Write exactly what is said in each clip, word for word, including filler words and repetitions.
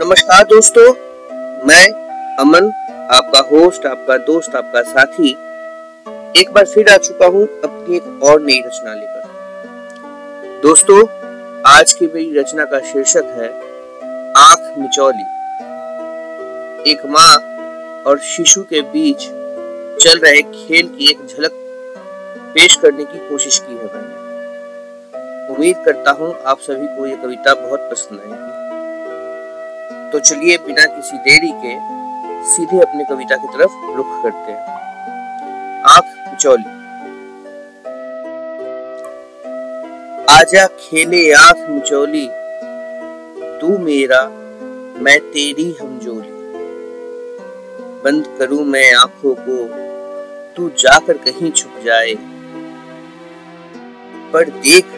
नमस्कार दोस्तों, मैं अमन आपका होस्ट, आपका दोस्त, आपका साथी एक बार फिर आ चुका हूँ अपनी एक और नई रचना लेकर। दोस्तों, आज की मेरी रचना का शीर्षक है आँख मिचौली। एक माँ और शिशु के बीच चल रहे खेल की एक झलक पेश करने की कोशिश की है मैंने। उम्मीद करता हूँ आप सभी को ये कविता बहुत पसंद आएगी। तो चलिए बिना किसी देरी के सीधे अपनी कविता की तरफ रुख करते हैं। आँख मिचौली। आजा खेले आँख मिचौली, तू मेरा मैं तेरी हमजोली। बंद करूं मैं आंखों को, तू जाकर कहीं छुप जाए। पर देख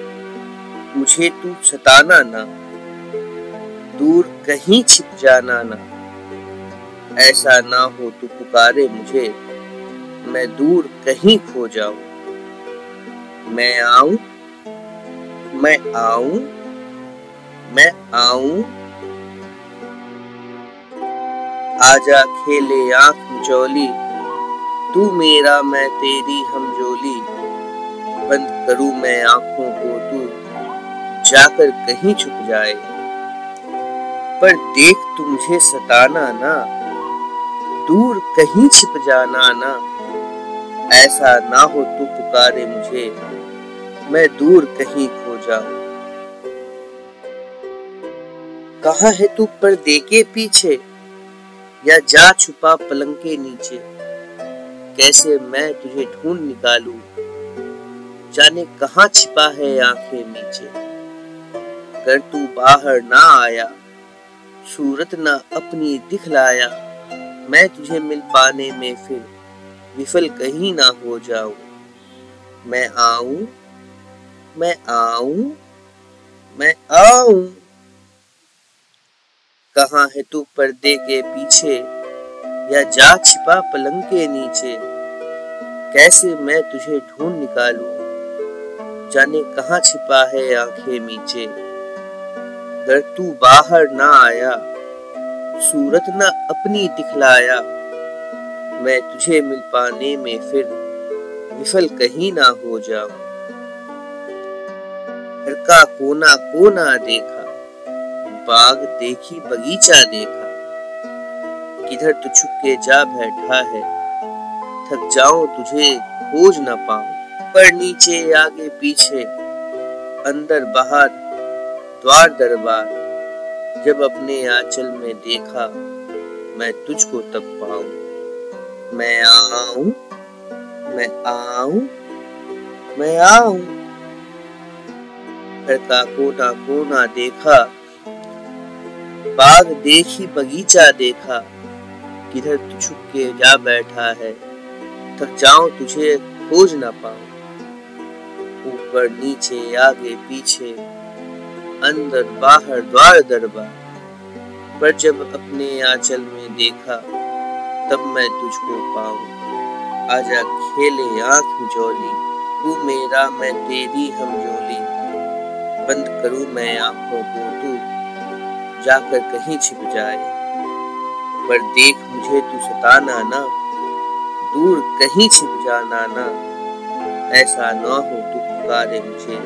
मुझे तू सताना ना, दूर कहीं छिप जाना ना। ऐसा ना हो तू पुकारे मुझे, मैं दूर कहीं खो जाऊं। मैं आऊं मैं आऊं मैं आऊं। आजा खेले आँख मिचौली, तू मेरा मैं तेरी हमजोली। बंद करूं मैं आंखों को, तू जाकर कहीं छुप जाए। पर देख तू मुझे सताना ना, दूर कहीं छिप जाना ना। ऐसा ना हो तू पुकारे मुझे, मैं दूर कहीं खो जाऊं। कहाँ है तू पर्दे के पीछे, या जा छुपा पलंग के नीचे। कैसे मैं तुझे ढूंढ निकालूं, जाने कहाँ छिपा है आंखें नीचे। कर तू बाहर ना आया, सूरत ना अपनी दिखलाया। मैं तुझे मिल पाने में फिर विफल कहीं ना हो जाऊं। मैं आऊं मैं आऊं मैं आऊं। कहाँ है तू पर्दे के पीछे, या जा छिपा पलंग के नीचे। कैसे मैं तुझे ढूंढ निकालूं, जाने कहाँ छिपा है आंखें मीचे। अगर तू बाहर ना आया, सूरत ना अपनी दिखलाया। मैं तुझे मिल पाने में फिर विफल कहीं ना हो जाऊं। घर का कोना कोना देखा, बाग देखी बगीचा देखा। किधर तू छुप के जा बैठा है, थक जाऊं तुझे खोज ना पाऊं। पर नीचे आगे पीछे, अंदर बाहर द्वार दरबार। जब अपने आंचल में देखा, मैं तुझको तब पाऊं। मैं आऊं मैं आऊं मैं आऊं। घर का कोना कोना देखा, बाग देखी बगीचा देखा। किधर तू छुप के जा बैठा है, थक जाऊं तुझे खोज ना पाऊं। ऊपर नीचे आगे पीछे, अंदर बाहर द्वार दरबार। पर जब अपने आंचल में देखा, तब मैं तुझको पाऊं। आजा खेले आँख मिचौली, तू मेरा मैं तेरी हमजोली। बंद करूं मैं आंखों को, तू जाकर कहीं छिप जाए। पर देख मुझे तू सताना ना, दूर कहीं छिप जाना ना। ऐसा ना हो तू पुकारे मुझे,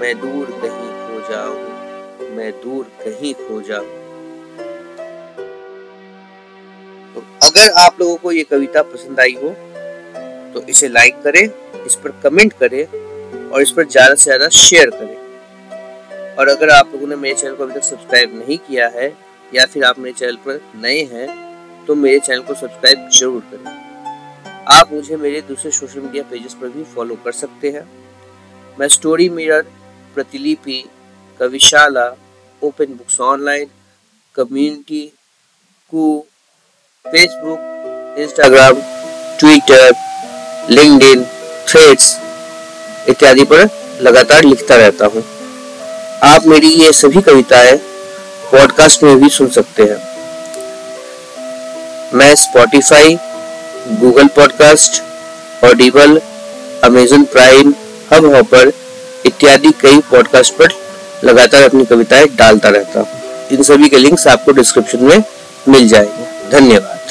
मैं दूर कहीं खो जाऊं मैं दूर कहीं खो जाऊं। तो अगर आप लोगों को ये कविता पसंद आई हो तो इसे लाइक करें, इस पर कमेंट करें और इस पर ज्यादा से ज्यादा शेयर करें। और अगर आप लोगों ने मेरे चैनल को अभी तक सब्सक्राइब नहीं किया है, या फिर आप मेरे चैनल पर नए हैं, तो मेरे चैनल को सब्सक्राइब जरूर करें। आप मुझे मेरे दूसरे सोशल मीडिया पेजेस पर भी फॉलो कर सकते हैं। मैं StoryMirror, Pratilipi, Kavishala, open books online, community Koo, Facebook, Instagram, Twitter, LinkedIn, Threads इत्यादि पर लगातार लिखता रहता हूँ। आप मेरी ये सभी कविताएं पॉडकास्ट में भी सुन सकते हैं। मैं Spotify, Google podcast, Audible, Amazon Prime, Hubhopper इत्यादि कई पॉडकास्ट पर लगातार अपनी कविताएं डालता रहता हूँ। इन सभी के लिंक्स आपको डिस्क्रिप्शन में मिल जाएंगे। धन्यवाद।